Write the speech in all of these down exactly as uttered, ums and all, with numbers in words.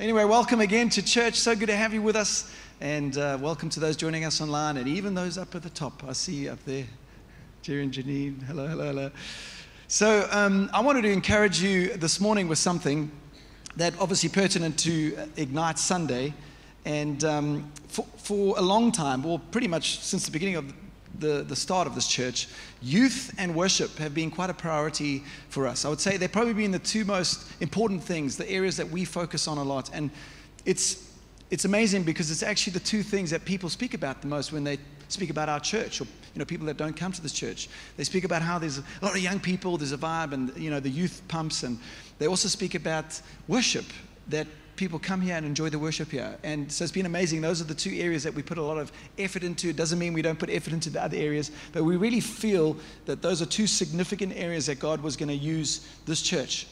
Anyway, welcome again to church. So good to have you with us. And uh, welcome to those joining us online and even those up at the top. I see you up there, Jerry and Janine. Hello, hello, hello. So um, I wanted to encourage you this morning with something that obviously pertinent to Ignite Sunday. And um, for, for a long time, well, pretty much since the beginning of the, the start of this church, youth and worship have been quite a priority for us. I would say they've probably been the two most important things, the areas that we focus on a lot. And it's it's amazing because it's actually the two things that people speak about the most when they speak about our church, or you know, people that don't come to this church. They speak about how there's a lot of young people, there's a vibe, and you know, the youth pumps, and they also speak about worship, that people come here and enjoy the worship here. And so it's been amazing. Those are the two areas that we put a lot of effort into. It doesn't mean we don't put effort into the other areas, but we really feel that those are two significant areas that God was going to use this church.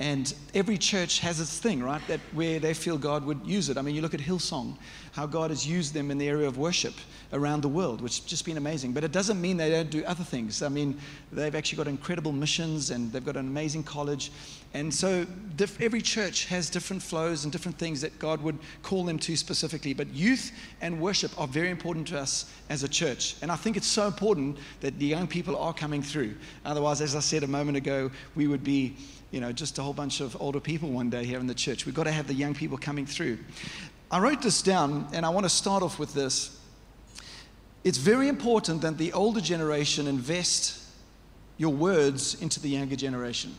And every church has its thing, right, that where they feel God would use it. I mean, you look at Hillsong, how God has used them in the area of worship around the world, which has just been amazing. But it doesn't mean they don't do other things. I mean, they've actually got incredible missions, and they've got an amazing college. And so diff- every church has different flows and different things that God would call them to specifically. But youth and worship are very important to us as a church. And I think it's so important that the young people are coming through. Otherwise, as I said a moment ago, we would be, you know, just a whole bunch of older people one day here in the church. We've got to have the young people coming through. I wrote this down, and I want to start off with this. It's very important that the older generation invest your words into the younger generation.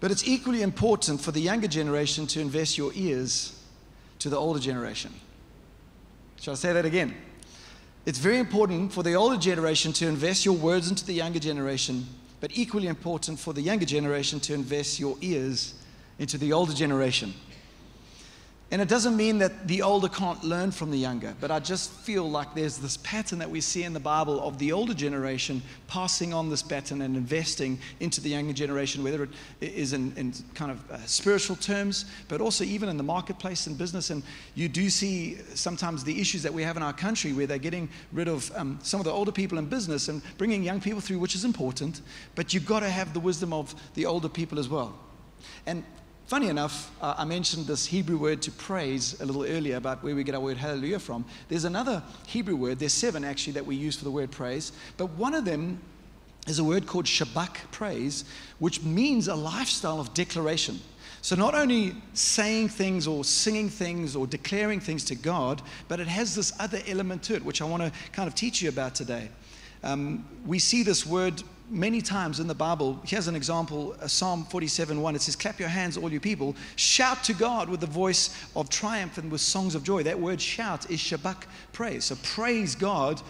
But it's equally important for the younger generation to invest your ears to the older generation. Shall I say that again? It's very important for the older generation to invest your words into the younger generation, but equally important for the younger generation to invest your ears into the older generation. And it doesn't mean that the older can't learn from the younger, but I just feel like there's this pattern that we see in the Bible of the older generation passing on this pattern and investing into the younger generation, whether it is in, in kind of uh, spiritual terms, but also even in the marketplace and business. And you do see sometimes the issues that we have in our country where they're getting rid of um, some of the older people in business and bringing young people through, which is important, but you've got to have the wisdom of the older people as well. And funny enough, uh, I mentioned this Hebrew word to praise a little earlier about where we get our word hallelujah from. There's another Hebrew word, there's seven actually that we use for the word praise, but one of them is a word called shabak, praise, which means a lifestyle of declaration. So not only saying things or singing things or declaring things to God, but it has this other element to it, which I want to kind of teach you about today. Um, we see this word many times in the Bible. Here's an example, Psalm forty-seven one. It says, clap your hands, all you people. Shout to God with the voice of triumph and with songs of joy. That word shout is shabak, praise. So praise God.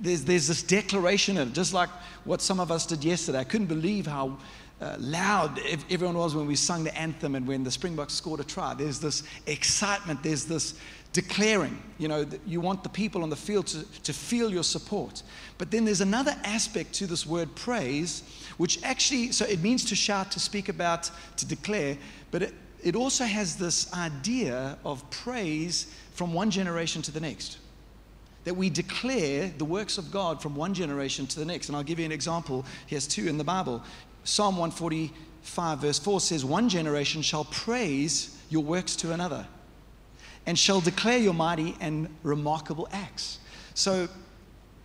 There's, there's this declaration of it, just like what some of us did yesterday. I couldn't believe how uh, loud everyone was when we sung the anthem and when the Springboks scored a try. There's this excitement. There's this declaring, you know, that you want the people on the field to, to feel your support. But then there's another aspect to this word praise, which actually, so it means to shout, to speak about, to declare, but it, it also has this idea of praise from one generation to the next, that we declare the works of God from one generation to the next. And I'll give you an example. Here's two in the Bible. Psalm one forty-five verse four says, one generation shall praise your works to another, and shall declare your mighty and remarkable acts. So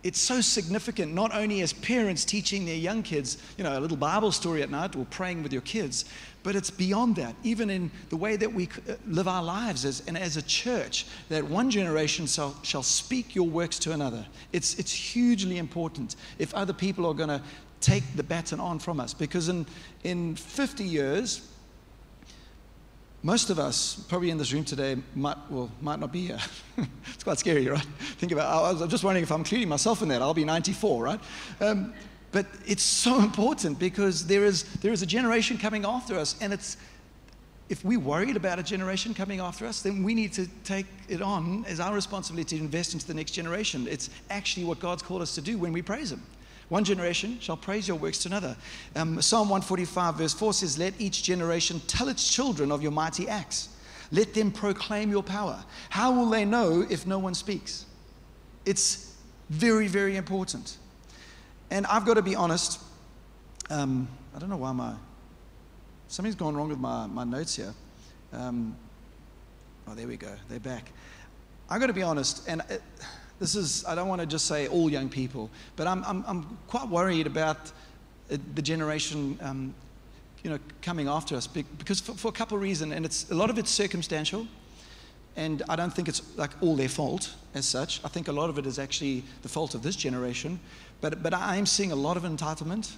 it's so significant, not only as parents teaching their young kids, you know, a little Bible story at night or praying with your kids, but it's beyond that, even in the way that we live our lives as, and as a church, that one generation shall, shall speak your works to another. It's, it's hugely important if other people are going to take the baton on from us, because in, in fifty years, most of us, probably in this room today, might, well, might not be here. It's quite scary, right? Think about I was, I'm just wondering if I'm including myself in that. I'll be ninety-four, right? Um, but it's so important because there is, there is a generation coming after us, and it's, if we're worried about a generation coming after us, then we need to take it on as our responsibility to invest into the next generation. It's actually what God's called us to do when we praise Him. One generation shall praise your works to another. Um, Psalm one forty-five verse four says, let each generation tell its children of your mighty acts. Let them proclaim your power. How will they know if no one speaks? It's very, very important. And I've got to be honest. Um, I don't know why my... Something's gone wrong with my, my notes here. Um, Oh, there we go. They're back. I've got to be honest, and it, this is, I don't want to just say all young people, but I'm, I'm, I'm quite worried about the generation um, you know, coming after us, because for, for a couple of reasons, and it's, a lot of it's circumstantial, and I don't think it's like all their fault as such. I think a lot of it is actually the fault of this generation, but, but I am seeing a lot of entitlement.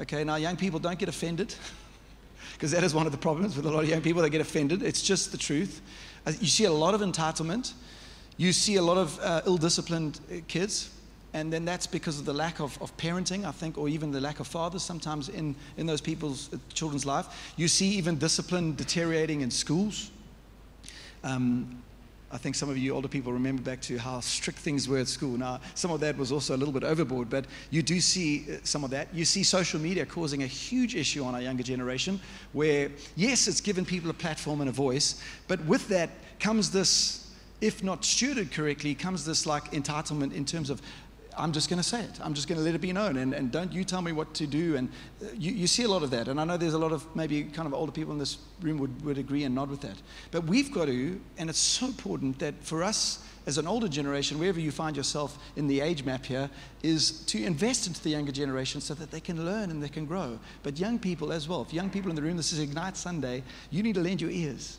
Okay, now young people, don't get offended, because that is one of the problems with a lot of young people. They get offended. It's just the truth. You see a lot of entitlement. You see a lot of uh, ill-disciplined kids, and then that's because of the lack of, of parenting, I think, or even the lack of fathers sometimes in, in those people's uh, children's life. You see even discipline deteriorating in schools. Um, I think some of you older people remember back to how strict things were at school. Now, some of that was also a little bit overboard, but you do see some of that. You see social media causing a huge issue on our younger generation where, yes, it's given people a platform and a voice, but with that comes this, if not stewarded correctly, comes this like entitlement in terms of, I'm just going to say it. I'm just going to let it be known, and, and don't you tell me what to do. And you, you see a lot of that, and I know there's a lot of maybe kind of older people in this room would, would agree and nod with that. But we've got to, and it's so important that for us as an older generation, wherever you find yourself in the age map here, is to invest into the younger generation so that they can learn and they can grow. But young people as well. If young people in the room, this is Ignite Sunday, you need to lend your ears,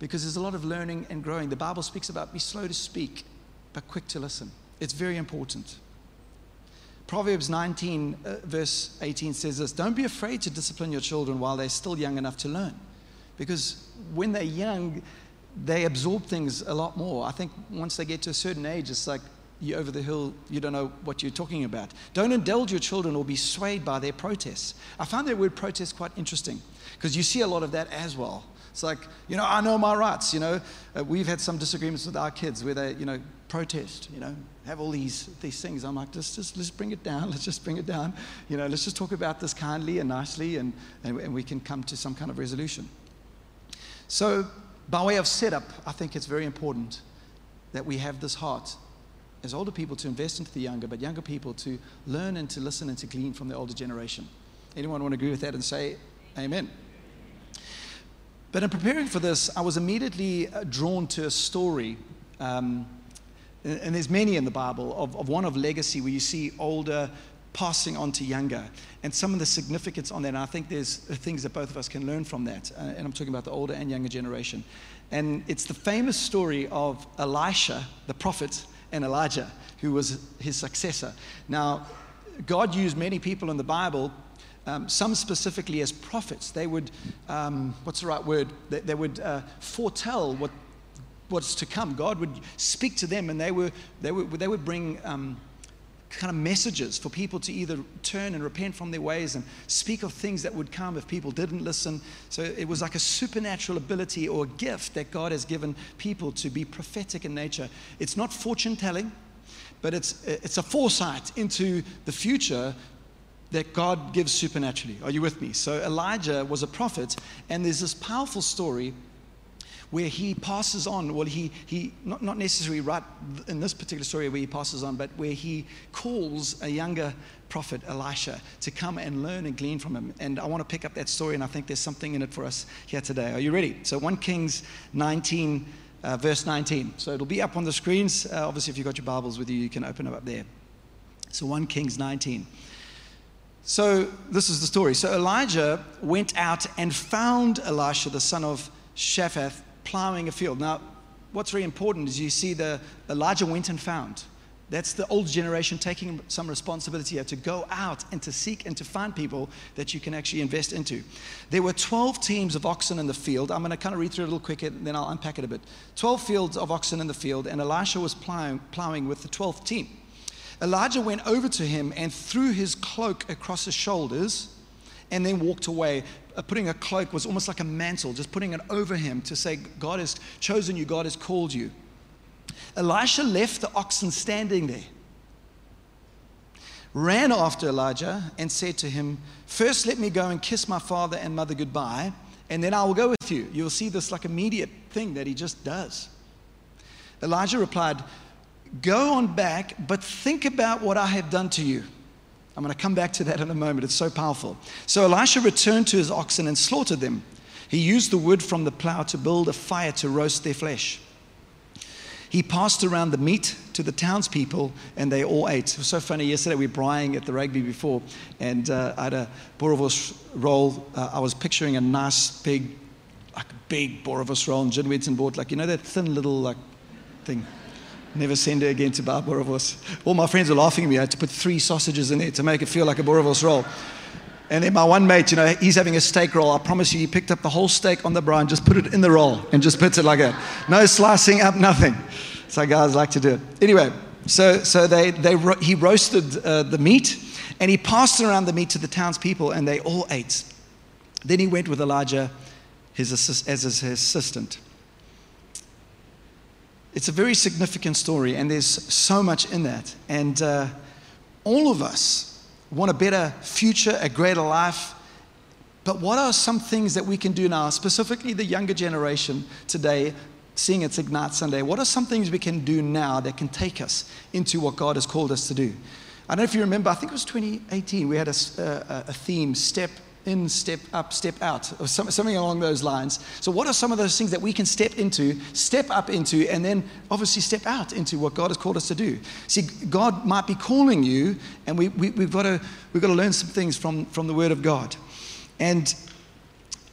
because there's a lot of learning and growing. The Bible speaks about be slow to speak, but quick to listen. It's very important. Proverbs nineteen, uh, verse eighteen says this: don't be afraid to discipline your children while they're still young enough to learn. Because when they're young, they absorb things a lot more. I think once they get to a certain age, it's like you're over the hill, you don't know what you're talking about. Don't indulge your children or be swayed by their protests. I found that word protest quite interesting, because you see a lot of that as well. It's like, you know, I know my rights, you know. Uh, we've had some disagreements with our kids where they, you know, protest, you know, have all these these things. I'm like, just, just let's bring it down. Let's just bring it down. You know, let's just talk about this kindly and nicely, and, and, and we can come to some kind of resolution. So by way of setup, I think it's very important that we have this heart as older people to invest into the younger, but younger people to learn and to listen and to glean from the older generation. Anyone want to agree with that and say amen? But in preparing for this, I was immediately drawn to a story, um, and there's many in the Bible, of, of one of legacy, where you see older passing on to younger, and some of the significance on that. And I think there's things that both of us can learn from that, uh, and I'm talking about the older and younger generation. And it's the famous story of Elisha, the prophet, and Elijah, who was his successor. Now, God used many people in the Bible, Um, some specifically as prophets. They would, um, what's the right word? They, they would uh, foretell what what's to come. God would speak to them, and they were they would they would bring um, kind of messages for people to either turn and repent from their ways, and speak of things that would come if people didn't listen. So it was like a supernatural ability or gift that God has given people to be prophetic in nature. It's not fortune telling, but it's it's a foresight into the future that God gives supernaturally. Are you with me? So Elijah was a prophet, and there's this powerful story where he passes on, well, he, he not, not necessarily right in this particular story where he passes on, but where he calls a younger prophet, Elisha, to come and learn and glean from him. And I want to pick up that story, and I think there's something in it for us here today. Are you ready? So First Kings nineteen, uh, verse nineteen. So it'll be up on the screens. Uh, obviously, if you've got your Bibles with you, you can open it up there. So First Kings nineteen. So this is the story. So Elijah went out and found Elisha, the son of Shaphath, plowing a field. Now, what's very important is you see the Elijah went and found. That's the old generation taking some responsibility here to go out and to seek and to find people that you can actually invest into. There were twelve teams of oxen in the field. I'm going to kind of read through it a little quicker, and then I'll unpack it a bit. twelve fields of oxen in the field, and Elisha was plowing, plowing with the twelfth team. Elijah went over to him and threw his cloak across his shoulders and then walked away. Putting a cloak was almost like a mantle, just putting it over him to say, God has chosen you, God has called you. Elisha left the oxen standing there, ran after Elijah and said to him, first let me go and kiss my father and mother goodbye, and then I will go with you. You'll see this like immediate thing that he just does. Elijah replied, go on back, but think about what I have done to you. I'm going to come back to that in a moment. It's so powerful. So Elisha returned to his oxen and slaughtered them. He used the wood from the plow to build a fire to roast their flesh. He passed around the meat to the townspeople, and they all ate. It was so funny. Yesterday, we were brying at the rugby before, and uh, I had a boerewors roll. Uh, I was picturing a nice, big, like big boerewors roll, and Jim went and bought, like, you know, that thin little, like, thing. Never send her again to buy boerewors. All my friends are laughing at me. I had to put three sausages in there to make it feel like a boerewors roll. And then my one mate, you know, he's having a steak roll. I promise you, he picked up the whole steak on the braai and just put it in the roll and just bit it like that. No slicing up, nothing. So guys like to do it. Anyway, so so they they ro- he roasted uh, the meat, and he passed around the meat to the townspeople, and they all ate. Then he went with Elijah, his assist, as his assistant. It's a very significant story, and there's so much in that. And uh, all of us want a better future, a greater life. But what are some things that we can do now, specifically the younger generation today, seeing it's Ignite Sunday? What are some things we can do now that can take us into what God has called us to do? I don't know if you remember, I think it was twenty eighteen, we had a, a, a theme, step in, step up, step out, or some, something along those lines. So what are some of those things that we can step into, step up into, and then obviously step out into what God has called us to do? See, God might be calling you, and we, we, we've got to we've got to learn some things from, from the Word of God. And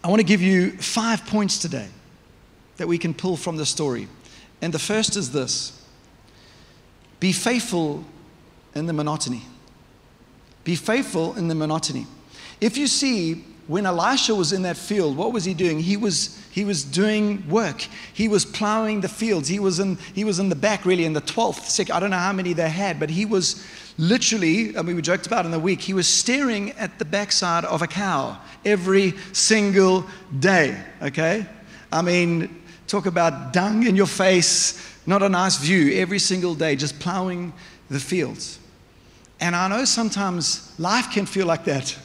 I want to give you five points today that we can pull from the story. And the first is this: be faithful in the monotony. Be faithful in the monotony. If you see, when Elisha was in that field, what was he doing? He was he was doing work. He was plowing the fields. He was in he was in the back, really, in the twelfth sector. I don't know how many they had, but he was literally, I mean, we joked about in the week, he was staring at the backside of a cow every single day, okay? I mean, talk about dung in your face, not a nice view, every single day, just plowing the fields. And I know sometimes life can feel like that.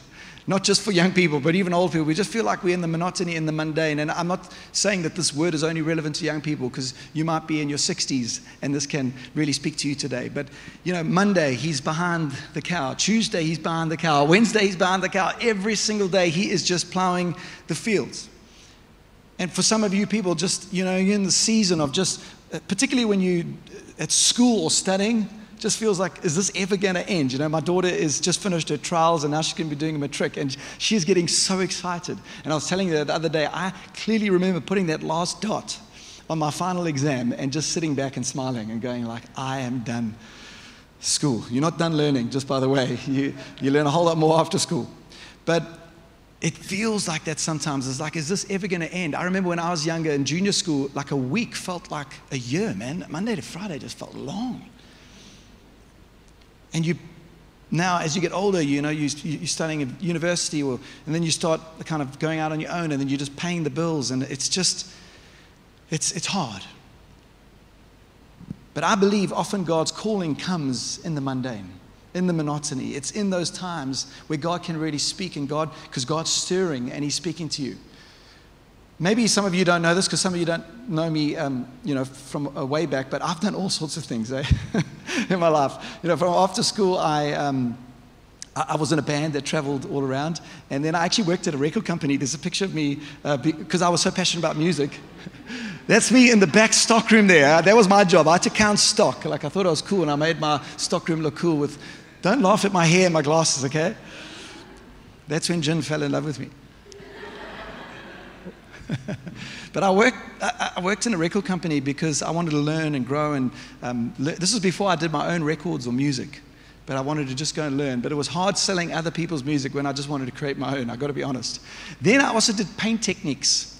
Not just for young people, but even old people. We just feel like we're in the monotony and the mundane. And I'm not saying that this word is only relevant to young people, because you might be in your sixties and this can really speak to you today. But, you know, Monday, he's behind the cow. Tuesday, he's behind the cow. Wednesday, he's behind the cow. Every single day, he is just plowing the fields. And for some of you people, just, you know, you're in the season of just, particularly when you're at school or studying, just feels like, is this ever going to end? You know, my daughter is just finished her trials, and now she's going to be doing a matric, and she's getting so excited. And I was telling her the other day, I clearly remember putting that last dot on my final exam and just sitting back and smiling and going like, I am done school. You're not done learning, just by the way. You, you learn a whole lot more after school. But it feels like that sometimes. It's like, is this ever going to end? I remember when I was younger in junior school, like a week felt like a year, man. Monday to Friday just felt long. And you, now as you get older, you know, you, you're studying at university, or, and then you start kind of going out on your own, and then you're just paying the bills, and it's just, it's it's hard. But I believe often God's calling comes in the mundane, in the monotony. It's in those times where God can really speak, and God, because God's stirring, and He's speaking to you. Maybe some of you don't know this, because some of you don't know me, um, you know, from uh, way back. But I've done all sorts of things eh? in my life. You know, from after school, I um, I was in a band that traveled all around, and then I actually worked at a record company. There's a picture of me uh, because I was so passionate about music. That's me in the back stockroom there. That was my job. I had to count stock. Like, I thought I was cool, and I made my stockroom look cool with. Don't laugh at my hair and my glasses, okay? That's when Jin fell in love with me. But I worked, I worked in a record company because I wanted to learn and grow. And um, le- this was before I did my own records or music, but I wanted to just go and learn. But it was hard selling other people's music when I just wanted to create my own. I've got to be honest. Then I also did paint techniques.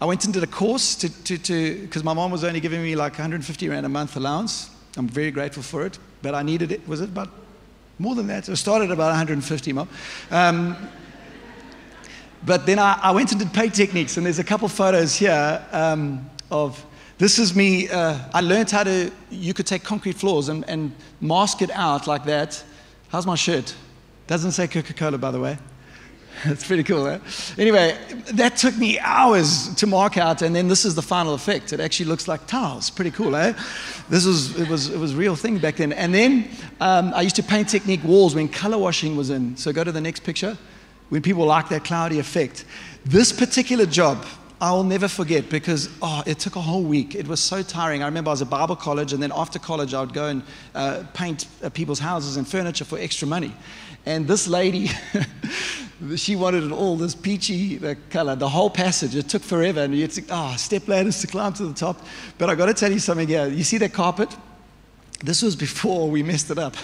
I went and did a course to because to, to, my mom was only giving me like one hundred fifty rand a month allowance. I'm very grateful for it, but I needed it. Was it about more than that? It started about one hundred fifty, mom. Um, But then I, I went and did paint techniques, and there's a couple photos here um, of, this is me, uh, I learned how to, you could take concrete floors and, and mask it out like that. How's my shirt? Doesn't say Coca-Cola, by the way. That's pretty cool, eh? Anyway, that took me hours to mark out, and then this is the final effect. It actually looks like tiles. Pretty cool, eh? This was, it was, it was a real thing back then. And then um, I used to paint technique walls when color washing was in. So go to the next picture. when people like that cloudy effect. This particular job, I will never forget, because oh, it took a whole week. It was so tiring. I remember I was at Bible college, and then after college, I would go and uh, paint uh, people's houses and furniture for extra money. And this lady, she wanted it all, this peachy the color, the whole passage. It took forever, and you had to, oh, step ladders to climb to the top. But I got to tell you something here. You see that carpet? This was before we messed it up.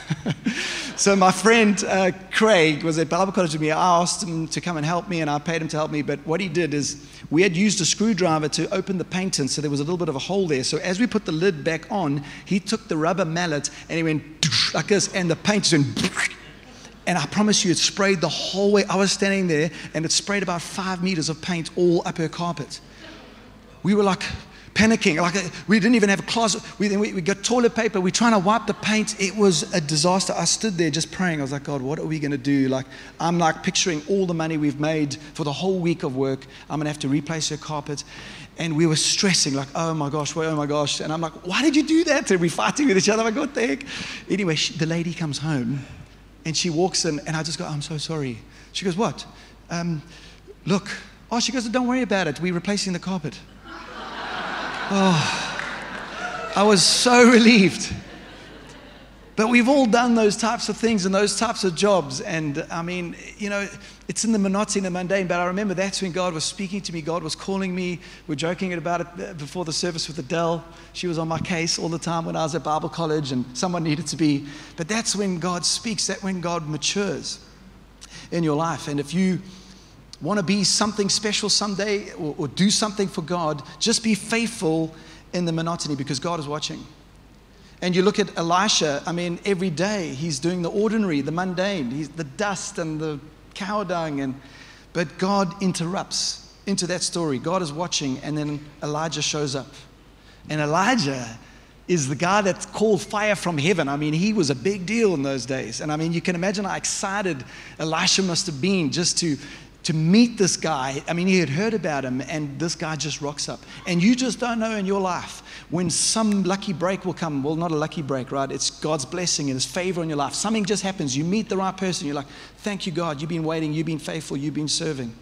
So my friend uh, Craig was at Bible college with me. I asked him to come and help me, and I paid him to help me. But what he did is we had used a screwdriver to open the painting, so there was a little bit of a hole there. So as we put the lid back on, he took the rubber mallet and he went like this, and the paint just went. And I promise you, it sprayed the whole way. I was standing there, and it sprayed about five meters of paint all up her carpet. We were like panicking, like a, we didn't even have a closet. We, we, we got toilet paper, we're trying to wipe the paint. It was a disaster. I stood there just praying. I was like, God, what are we gonna do? Like, I'm like picturing all the money we've made for the whole week of work. I'm gonna have to replace her carpet. And we were stressing, like, oh my gosh, oh my gosh. And I'm like, why did you do that? And we're fighting with each other, I'm like, what the heck? Anyway, she, the lady comes home, and she walks in, and I just go, I'm so sorry. She goes, what? Um, look. Oh, she goes, don't worry about it. We're replacing the carpet. Oh, I was so relieved. But we've all done those types of things and those types of jobs. And I mean, you know, it's in the monotony and the mundane. But I remember that's when God was speaking to me. God was calling me. We're joking about it before the service with Adele. She was on my case all the time when I was at Bible college, and someone needed to be. But that's when God speaks. That's when God matures in your life. And if you want to be something special someday, or, or do something for God, just be faithful in the monotony, because God is watching. And you look at Elisha, I mean, every day he's doing the ordinary, the mundane, he's the dust and the cow dung, and, but God interrupts into that story. God is watching, and then Elijah shows up. And Elijah is the guy that's called fire from heaven. I mean, he was a big deal in those days. And I mean, you can imagine how excited Elisha must have been just to to meet this guy. I mean, he had heard about him, and this guy just rocks up. And you just don't know in your life when some lucky break will come. Well, not a lucky break, right? It's God's blessing and His favor in your life. Something just happens. You meet the right person. You're like, thank you, God. You've been waiting. You've been faithful. You've been serving.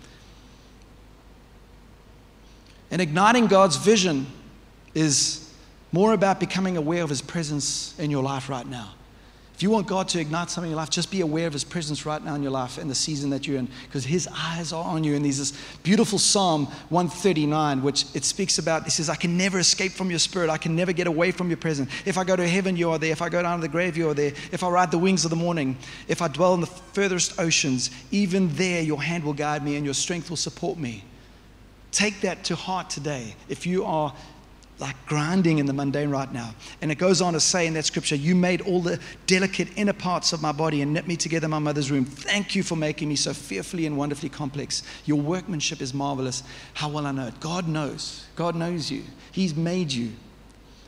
And igniting God's vision is more about becoming aware of His presence in your life right now. If you want God to ignite something in your life, just be aware of His presence right now in your life and the season that you're in, because His eyes are on you. And there's this beautiful Psalm one thirty-nine, which it speaks about. It says, I can never escape from your spirit. I can never get away from your presence. If I go to heaven, you are there. If I go down to the grave, you are there. If I ride the wings of the morning, if I dwell in the furthest oceans, even there your hand will guide me and your strength will support me. Take that to heart today. If you are like grinding in the mundane right now. And it goes on to say in that scripture, you made all the delicate inner parts of my body and knit me together in my mother's womb. Thank you for making me so fearfully and wonderfully complex. Your workmanship is marvelous. How well I know it. God knows. God knows you. He's made you.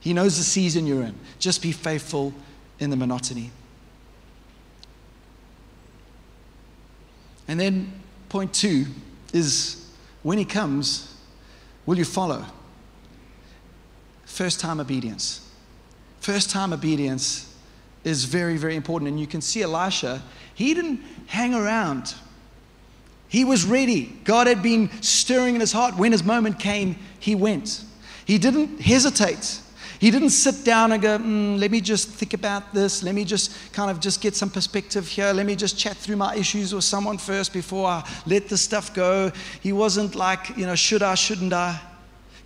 He knows the season you're in. Just be faithful in the monotony. And then point two is, when He comes, will you follow? First time obedience. First time obedience is very, very important. And you can see Elisha, he didn't hang around. He was ready. God had been stirring in his heart. When His moment came, he went. He didn't hesitate. He didn't sit down and go, mm, let me just think about this. Let me just kind of just get some perspective here. Let me just chat through my issues with someone first before I let this stuff go. He wasn't like, you know, should I, shouldn't I?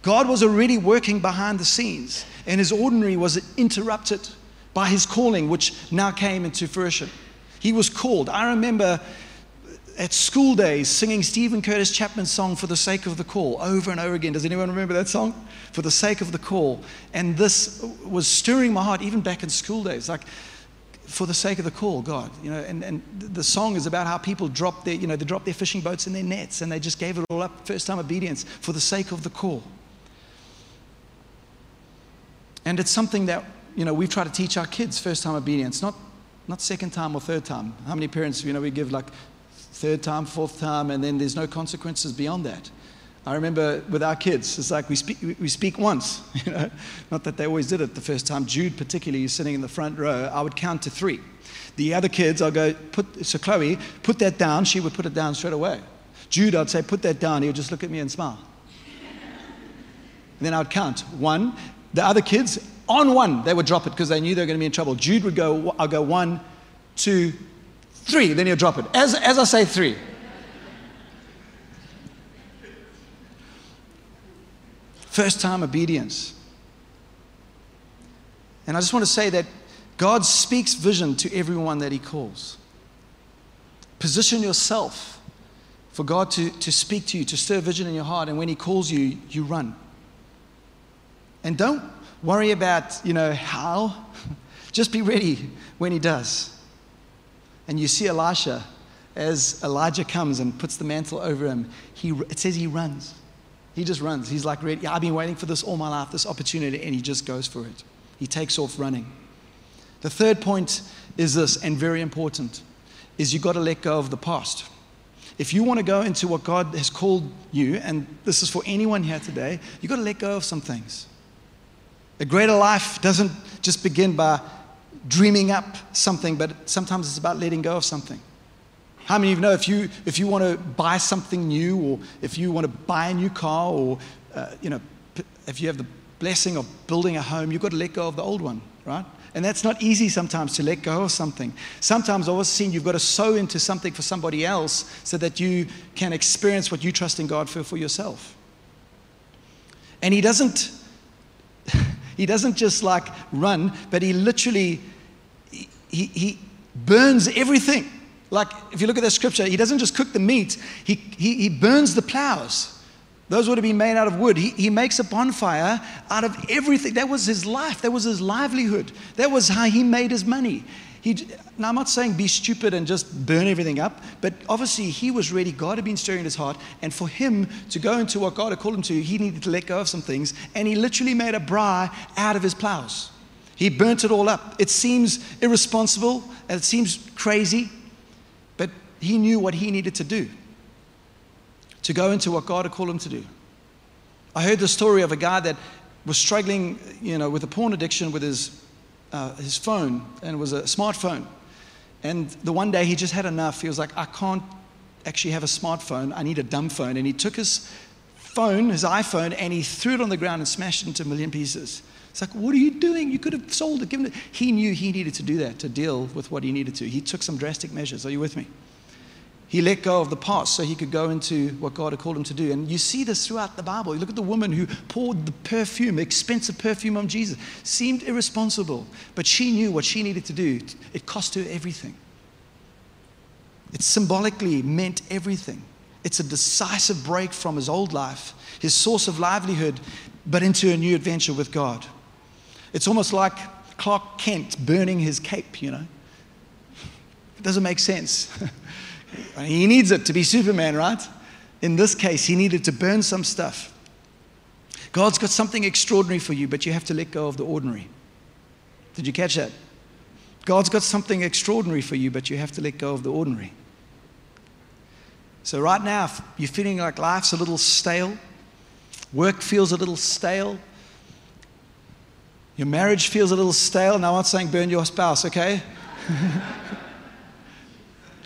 God was already working behind the scenes, and His ordinary was interrupted by His calling, which now came into fruition. He was called. I remember at school days singing Stephen Curtis Chapman's song, For the Sake of the Call, over and over again. Does anyone remember that song? For the Sake of the Call. And this was stirring my heart even back in school days. Like, for the sake of the call, God, you know, and, and the song is about how people drop their, you know, they drop their fishing boats and their nets, and they just gave it all up, first time obedience, for the sake of the call. And it's something that, you know, we've tried to teach our kids, first time obedience, not, not second time or third time. How many parents, you know, we give like third time, fourth time, and then there's no consequences beyond that. I remember with our kids, it's like we speak, we speak once, you know, not that they always did it the first time. Jude particularly is sitting in the front row. I would count to three. The other kids, I'll go, put, so Chloe, put that down. She would put it down straight away. Jude, I'd say, put that down. He would just look at me and smile. And then I would count one. The other kids, on one, they would drop it because they knew they were going to be in trouble. Jude would go, I'll go one, two, three. Then he'll drop it. As, as I say three. First time obedience. And I just want to say that God speaks vision to everyone that he calls. Position yourself for God to, to speak to you, to stir vision in your heart. And when he calls you, you run. And don't worry about, you know, how. Just be ready when he does. And you see Elisha, as Elijah comes and puts the mantle over him, he, it says he runs. He just runs. He's like, ready. I've been waiting for this all my life, this opportunity, and he just goes for it. He takes off running. The third point is this, and very important, is you've got to let go of the past. If you want to go into what God has called you, and this is for anyone here today, you've got to let go of some things. A greater life doesn't just begin by dreaming up something, but sometimes it's about letting go of something. How many of you know if you, if you want to buy something new, or if you want to buy a new car, or uh, you know, if you have the blessing of building a home, you've got to let go of the old one, right? And that's not easy sometimes to let go of something. Sometimes I've also seen you've got to sow into something for somebody else so that you can experience what you trust in God for for yourself. And he doesn't, he doesn't just like run, but he literally, he, he burns everything. Like, if you look at the scripture, he doesn't just cook the meat, he, he, he burns the plows. Those would have been made out of wood. He, he makes a bonfire out of everything. That was his life. That was his livelihood. That was how he made his money. He, now, I'm not saying be stupid and just burn everything up, but obviously he was ready. God had been stirring in his heart, and for him to go into what God had called him to, he needed to let go of some things, and he literally made a briar out of his plows. He burnt it all up. It seems irresponsible, and it seems crazy, but he knew what he needed to do to go into what God had called him to do. I heard the story of a guy that was struggling, you know, with a porn addiction with his, uh, his phone, and it was a smartphone. And the one day he just had enough. He was like, I can't actually have a smartphone. I need a dumb phone. And he took his phone, his iPhone, and he threw it on the ground and smashed it into a million pieces. It's like, what are you doing? You could have sold it, given it. He knew he needed to do that to deal with what he needed to. He took some drastic measures. Are you with me? He let go of the past so he could go into what God had called him to do. And you see this throughout the Bible. You look at the woman who poured the perfume, expensive perfume on Jesus. Seemed irresponsible, but she knew what she needed to do. It cost her everything. It symbolically meant everything. It's a decisive break from his old life, his source of livelihood, but into a new adventure with God. It's almost like Clark Kent burning his cape, you know. It doesn't make sense. He needs it to be Superman, right? In this case, he needed to burn some stuff. God's got something extraordinary for you, but you have to let go of the ordinary. Did you catch that? God's got something extraordinary for you, but you have to let go of the ordinary. So right now, if you're feeling like life's a little stale, work feels a little stale, your marriage feels a little stale. Now, I'm not saying burn your spouse, okay?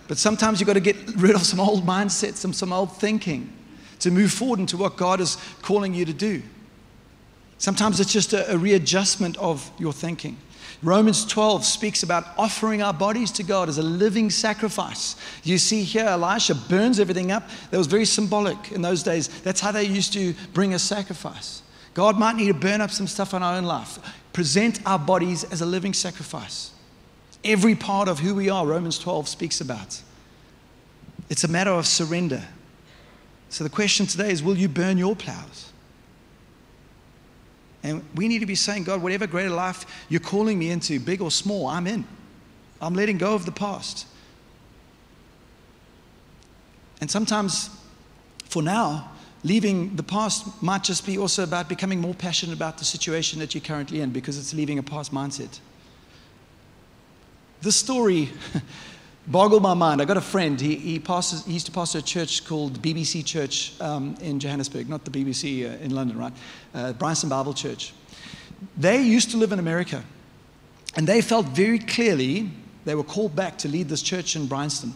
But sometimes you've got to get rid of some old mindsets, some, some old thinking to move forward into what God is calling you to do. Sometimes it's just a, a readjustment of your thinking. Romans twelve speaks about offering our bodies to God as a living sacrifice. You see here, Elisha burns everything up. That was very symbolic in those days. That's how they used to bring a sacrifice. God might need to burn up some stuff in our own life. Present our bodies as a living sacrifice. Every part of who we are, Romans twelve speaks about. It's a matter of surrender. So the question today is, will you burn your plows? And we need to be saying, God, whatever greater life you're calling me into, big or small, I'm in. I'm letting go of the past. And sometimes, for now, leaving the past might just be also about becoming more passionate about the situation that you're currently in, because it's leaving a past mindset. This story boggled my mind. I got a friend, he, he, pastors, he used to pastor a church called B B C Church um, in Johannesburg, not the B B C uh, in London, right? Uh, Bryanston Bible Church. They used to live in America, and they felt very clearly they were called back to lead this church in Bryanston.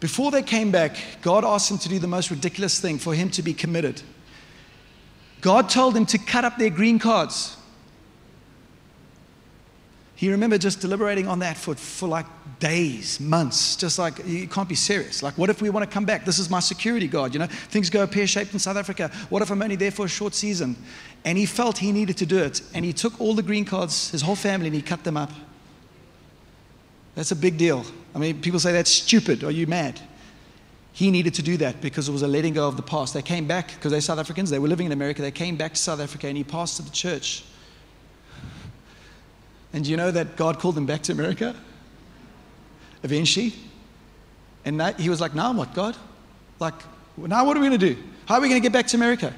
Before they came back, God asked them to do the most ridiculous thing for him to be committed. God told them to cut up their green cards. He remembered just deliberating on that for, for like days, months, just like, you can't be serious. Like, what if we want to come back? This is my security guard, you know? Things go pear-shaped in South Africa. What if I'm only there for a short season? And he felt he needed to do it. And he took all the green cards, his whole family, and he cut them up. That's a big deal. I mean, people say that's stupid. Are you mad? He needed to do that because it was a letting go of the past. They came back because they're South Africans. They were living in America. They came back to South Africa, and he pastored the church. And you know that God called them back to America eventually? And that, he was like, now what, God? Like, now what are we going to do? How are we going to get back to America?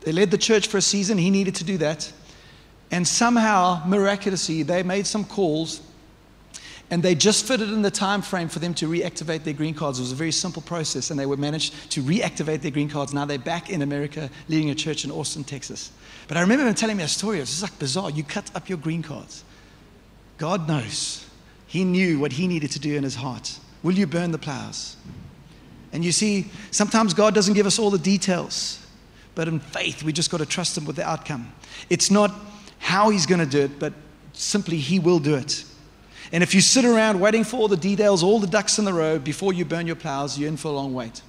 They led the church for a season. He needed to do that. And somehow, miraculously, they made some calls, and they just fitted in the time frame for them to reactivate their green cards. It was a very simple process, and they were managed to reactivate their green cards. Now they're back in America, leading a church in Austin, Texas. But I remember him telling me a story. It was just like bizarre. You cut up your green cards. God knows. He knew what he needed to do in his heart. Will you burn the plows? And you see, sometimes God doesn't give us all the details, but in faith, we just got to trust him with the outcome. It's not how he's going to do it, but simply he will do it. And if you sit around waiting for all the details, all the ducks in the row, before you burn your plows, you're in for a long wait.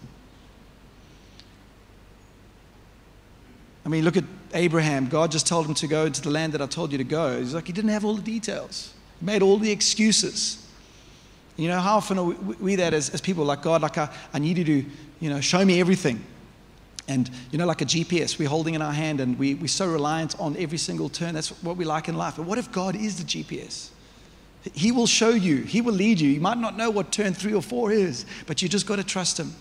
I mean, look at Abraham. God just told him to go into the land that I told you to go. He's like, he didn't have all the details. He made all the excuses. You know, how often are we, we that as, as people like, God, like, I, I need you to, you know, show me everything. And, you know, like a G P S, we're holding in our hand, and we, we're so reliant on every single turn. That's what we like in life. But what if God is the G P S? He will show you. He will lead you. You might not know what turn three or four is, but you just got to trust him.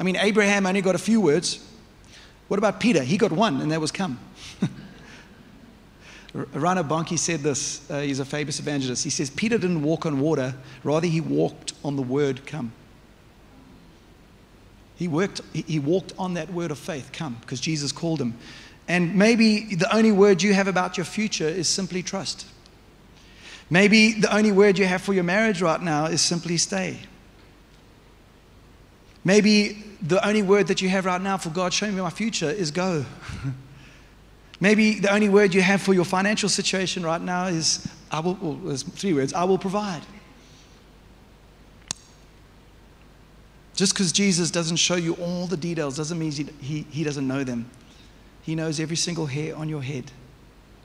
I mean, Abraham only got a few words. What about Peter? He got one, and that was come. Reinhard Bonnke said this. Uh, he's a famous evangelist. He says, Peter didn't walk on water. Rather, he walked on the word come. He, worked, he walked on that word of faith, come, because Jesus called him. And maybe the only word you have about your future is simply trust. Maybe the only word you have for your marriage right now is simply stay. Maybe the only word that you have right now for God, show me my future, is go. Maybe the only word you have for your financial situation right now is, I will, well, there's three words, I will provide. Just because Jesus doesn't show you all the details doesn't mean he, he, he doesn't know them. He knows every single hair on your head.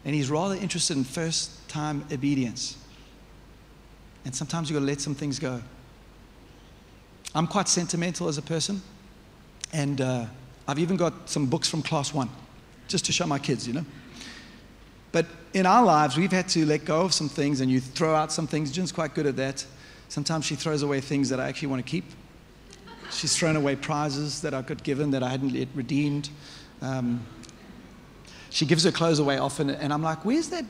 And he's rather interested in first-time obedience. And sometimes you've got to let some things go. I'm quite sentimental as a person. And uh, I've even got some books from class one, just to show my kids, you know. But in our lives, we've had to let go of some things, and you throw out some things. Jen's quite good at that. Sometimes she throws away things that I actually want to keep. She's thrown away prizes that I got given that I hadn't yet redeemed. Um, She gives her clothes away often, and I'm like, where's that?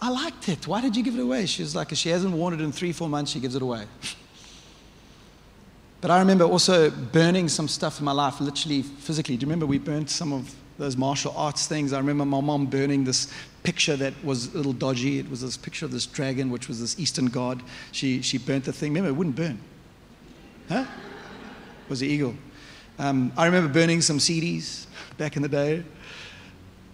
I liked it. Why did you give it away? She was like, if she hasn't worn it in three, four months, she gives it away. But I remember also burning some stuff in my life, literally, physically. Do you remember we burnt some of those martial arts things? I remember my mom burning this picture that was a little dodgy. It was this picture of this dragon, which was this Eastern god. She, she burnt the thing. Remember, it wouldn't burn. Huh? It was an eagle. Um, I remember burning some C Ds back in the day.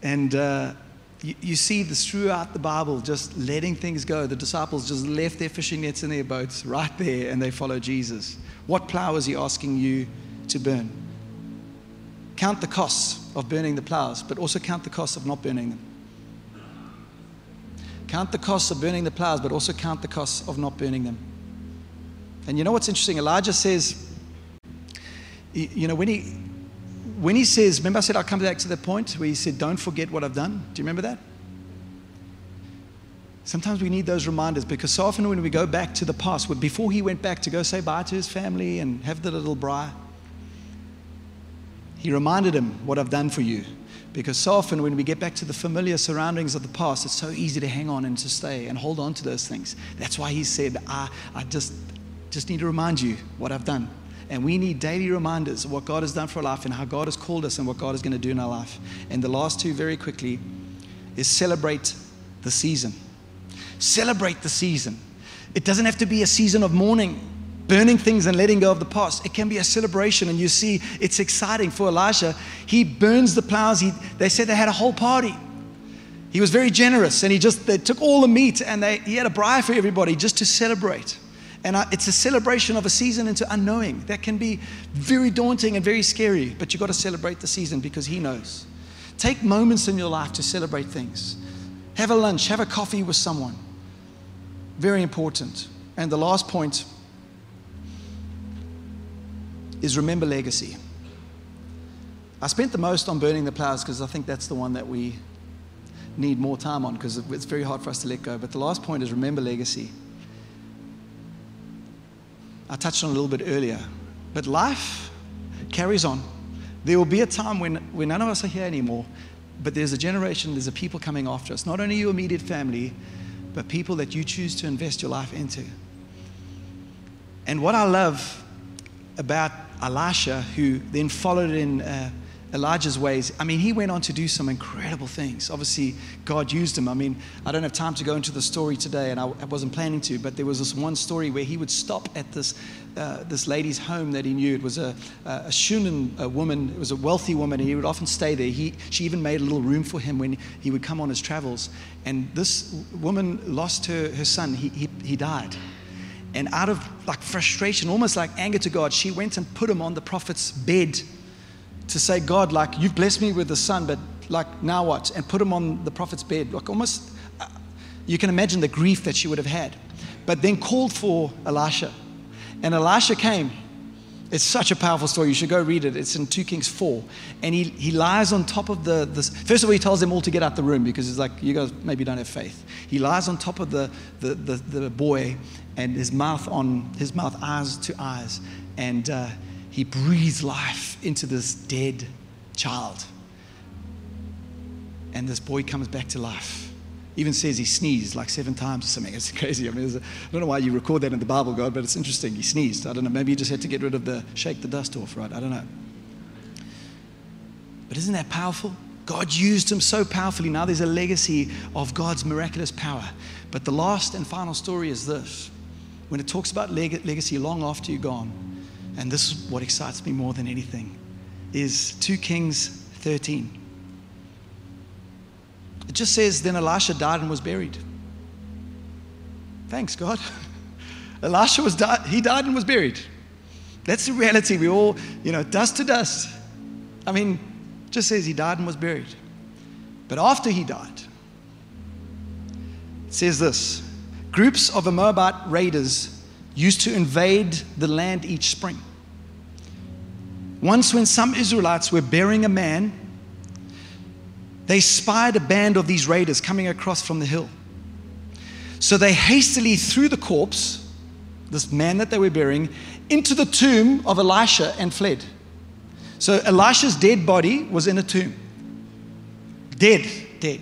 And uh, you, you see this throughout the Bible, just letting things go. The disciples just left their fishing nets in their boats right there, and they follow Jesus. What plow is he asking you to burn? Count the costs of burning the plows, but also count the costs of not burning them. Count the costs of burning the plows, but also count the costs of not burning them. And you know what's interesting? Elijah says, you, you know, when he... When he says, remember I said I'll come back to the point where he said, don't forget what I've done. Do you remember that? Sometimes we need those reminders, because so often when we go back to the past, before he went back to go say bye to his family and have the little braai, He reminded him what I've done for you. Because so often when we get back to the familiar surroundings of the past, it's so easy to hang on and to stay and hold on to those things. That's why he said, I, I just, just need to remind you what I've done. And we need daily reminders of what God has done for our life and how God has called us and what God is going to do in our life. And the last two, very quickly, is celebrate the season. Celebrate the season. It doesn't have to be a season of mourning, burning things and letting go of the past. It can be a celebration. And you see, it's exciting for Elisha. He burns the plows. He, they said they had a whole party. He was very generous. And he just, they took all the meat and they, he had a briar for everybody just to celebrate. And I, it's a celebration of a season into unknowing. That can be very daunting and very scary. But you've got to celebrate the season because he knows. Take moments in your life to celebrate things. Have a lunch, have a coffee with someone. Very important. And the last point is remember legacy. I spent the most on burning the plows because I think that's the one that we need more time on because it's very hard for us to let go. But the last point is remember legacy. I touched on it a little bit earlier, but life carries on. There will be a time when, when none of us are here anymore, but there's a generation, there's a people coming after us, not only your immediate family, but people that you choose to invest your life into. And what I love about Elisha, who then followed in uh, Elijah's ways, I mean, he went on to do some incredible things. Obviously, God used him. I mean, I don't have time to go into the story today, and I, I wasn't planning to, but there was this one story where he would stop at this uh, this lady's home that he knew. It was a, a Shunammite woman. It was a wealthy woman, and he would often stay there. He, she even made a little room for him when he would come on his travels. And this woman lost her, her son. He, he, he died. And out of like frustration, almost like anger to God, she went and put him on the prophet's bed to say, God, like, you've blessed me with a son, but like, now what? And put him on the prophet's bed. Like almost, uh, you can imagine the grief that she would have had. But then called for Elisha. And Elisha came. It's such a powerful story. You should go read it. It's in two Kings four. And he, he lies on top of the, the... First of all, he tells them all to get out the room because it's like, you guys maybe don't have faith. He lies on top of the, the, the, the boy and his mouth on his mouth, eyes to eyes. And uh, he breathes life into this dead child. And this boy comes back to life. Even says he sneezed like seven times or something. It's crazy. I mean, a, I don't know why you record that in the Bible, God, but it's interesting. He sneezed. I don't know. Maybe you just had to get rid of the, shake the dust off, right? I don't know. But isn't that powerful? God used him so powerfully. Now there's a legacy of God's miraculous power. But the last and final story is this. When it talks about leg- legacy long after you're gone, and this is what excites me more than anything, is two Kings thirteen. It just says, then Elisha died and was buried. Thanks, God. Elisha was died, he died and was buried. That's the reality. We all, you know, dust to dust. I mean, it just says he died and was buried. But after he died, it says this, groups of Moabite raiders used to invade the land each spring. Once when some Israelites were burying a man, they spied a band of these raiders coming across from the hill. So they hastily threw the corpse, this man that they were burying, into the tomb of Elisha and fled. So Elisha's dead body was in a tomb. Dead, dead.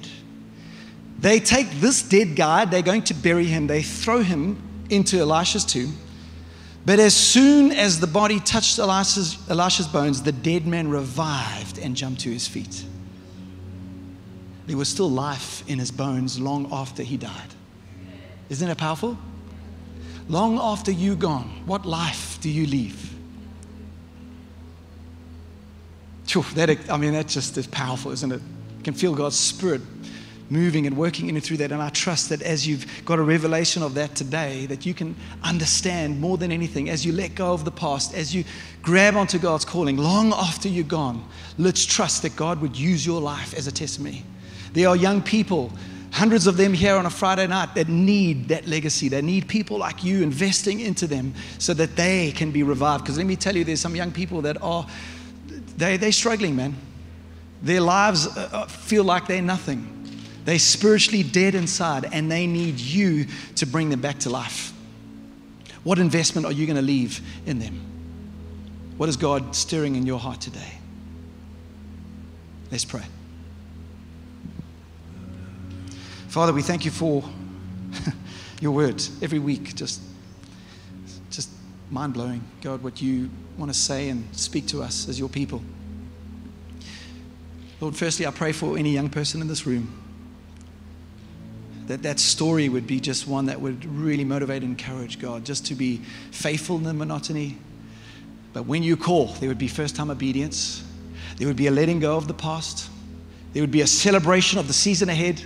They take this dead guy, they're going to bury him, they throw him into Elisha's tomb. But as soon as the body touched Elisha's, Elisha's bones, the dead man revived and jumped to his feet. There was still life in his bones long after he died. Isn't it powerful? Long after you gone, what life do you leave? Phew, that, I mean, that just is powerful, isn't it? You can feel God's Spirit moving and working in and through that. And I trust that as you've got a revelation of that today, that you can understand more than anything, as you let go of the past, as you grab onto God's calling, long after you're gone, let's trust that God would use your life as a testimony. There are young people, hundreds of them here on a Friday night, that need that legacy. They need people like you investing into them so that they can be revived. Because let me tell you, there's some young people that are, they, they're struggling, man. Their lives uh, feel like they're nothing. They're spiritually dead inside, and they need you to bring them back to life. What investment are you going to leave in them? What is God stirring in your heart today? Let's pray. Father, we thank you for your word every week. Just, just mind-blowing, God, what you want to say and speak to us as your people. Lord, firstly, I pray for any young person in this room that that story would be just one that would really motivate and encourage, God, just to be faithful in the monotony. But when you call, there would be first-time obedience. There would be a letting go of the past. There would be a celebration of the season ahead.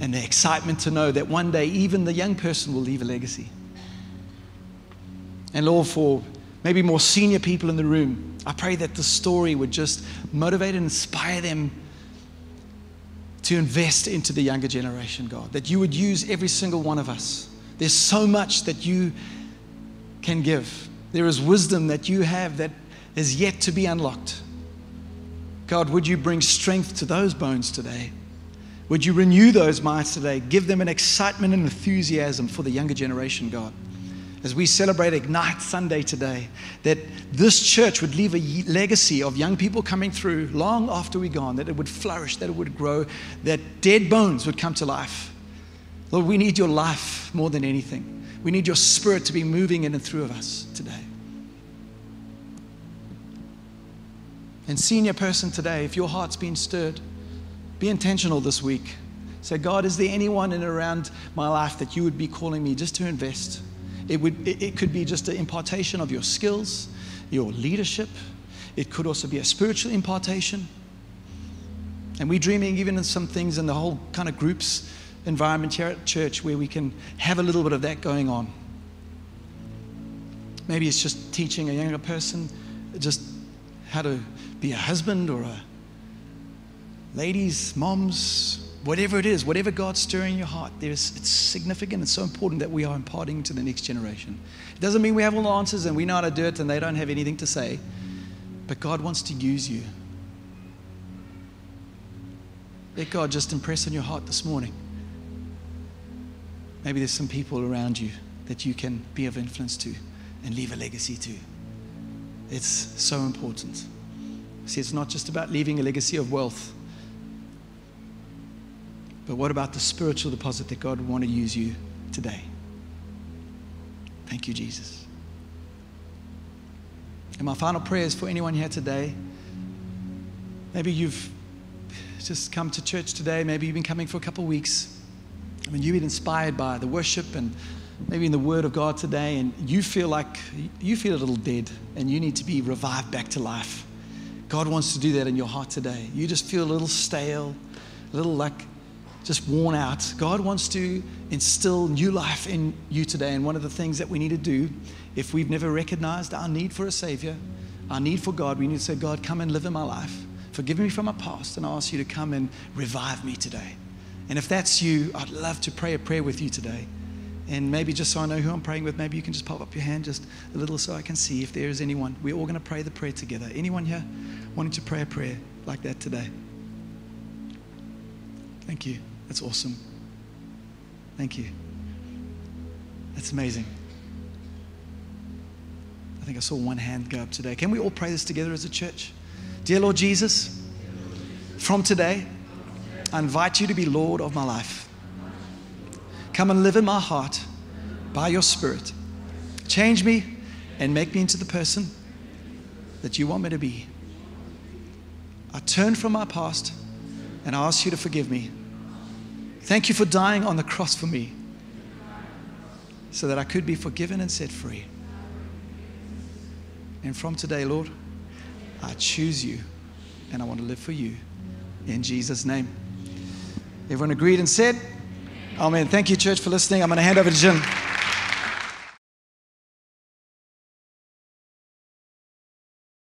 And the excitement to know that one day even the young person will leave a legacy. And Lord, for maybe more senior people in the room, I pray that the story would just motivate and inspire them to invest into the younger generation, God, that you would use every single one of us. There's so much that you can give. There is wisdom that you have that is yet to be unlocked. God, would you bring strength to those bones today? Would you renew those minds today? Give them an excitement and enthusiasm for the younger generation, God. As we celebrate Ignite Sunday today, that this church would leave a legacy of young people coming through long after we're gone, that it would flourish, that it would grow, that dead bones would come to life. Lord, we need your life more than anything. We need your spirit to be moving in and through of us today. And senior person today, if your heart's been stirred, be intentional this week. Say, God, is there anyone in and around my life that you would be calling me just to invest? It would, it, it could be just an impartation of your skills, your leadership. It could also be a spiritual impartation. And we're dreaming even in some things in the whole kind of groups environment here at church where we can have a little bit of that going on. Maybe it's just teaching a younger person just how to be a husband or a ladies, moms, whatever it is, whatever God's stirring in your heart, there's, it's significant. It's so important that we are imparting to the next generation. It doesn't mean we have all the answers and we know how to do it and they don't have anything to say, but God wants to use you. Let God just impress on your heart this morning. Maybe there's some people around you that you can be of influence to and leave a legacy to. It's so important. See, it's not just about leaving a legacy of wealth, but what about the spiritual deposit that God would want to use you today? Thank you, Jesus. And my final prayer is for anyone here today. Maybe you've just come to church today. Maybe you've been coming for a couple of weeks. I mean, you've been inspired by the worship and maybe in the Word of God today, and you feel like you feel a little dead and you need to be revived back to life. God wants to do that in your heart today. You just feel a little stale, a little like just worn out. God wants to instill new life in you today. And one of the things that we need to do, if we've never recognized our need for a Savior, our need for God, we need to say, God, come and live in my life. Forgive me for my past, and I ask you to come and revive me today. And if that's you, I'd love to pray a prayer with you today. And maybe just so I know who I'm praying with, maybe you can just pop up your hand just a little so I can see if there is anyone. We're all going to pray the prayer together. Anyone here wanting to pray a prayer like that today? Thank you. That's awesome. Thank you. That's amazing. I think I saw one hand go up today. Can we all pray this together as a church? Dear Lord Jesus, from today, I invite you to be Lord of my life. Come and live in my heart by your Spirit. Change me and make me into the person that you want me to be. I turn from my past and I ask you to forgive me. Thank you for dying on the cross for me so that I could be forgiven and set free. And from today, Lord, I choose you and I want to live for you. In Jesus' name. Everyone agreed and said? Amen. Thank you, church, for listening. I'm going to hand over to Jim.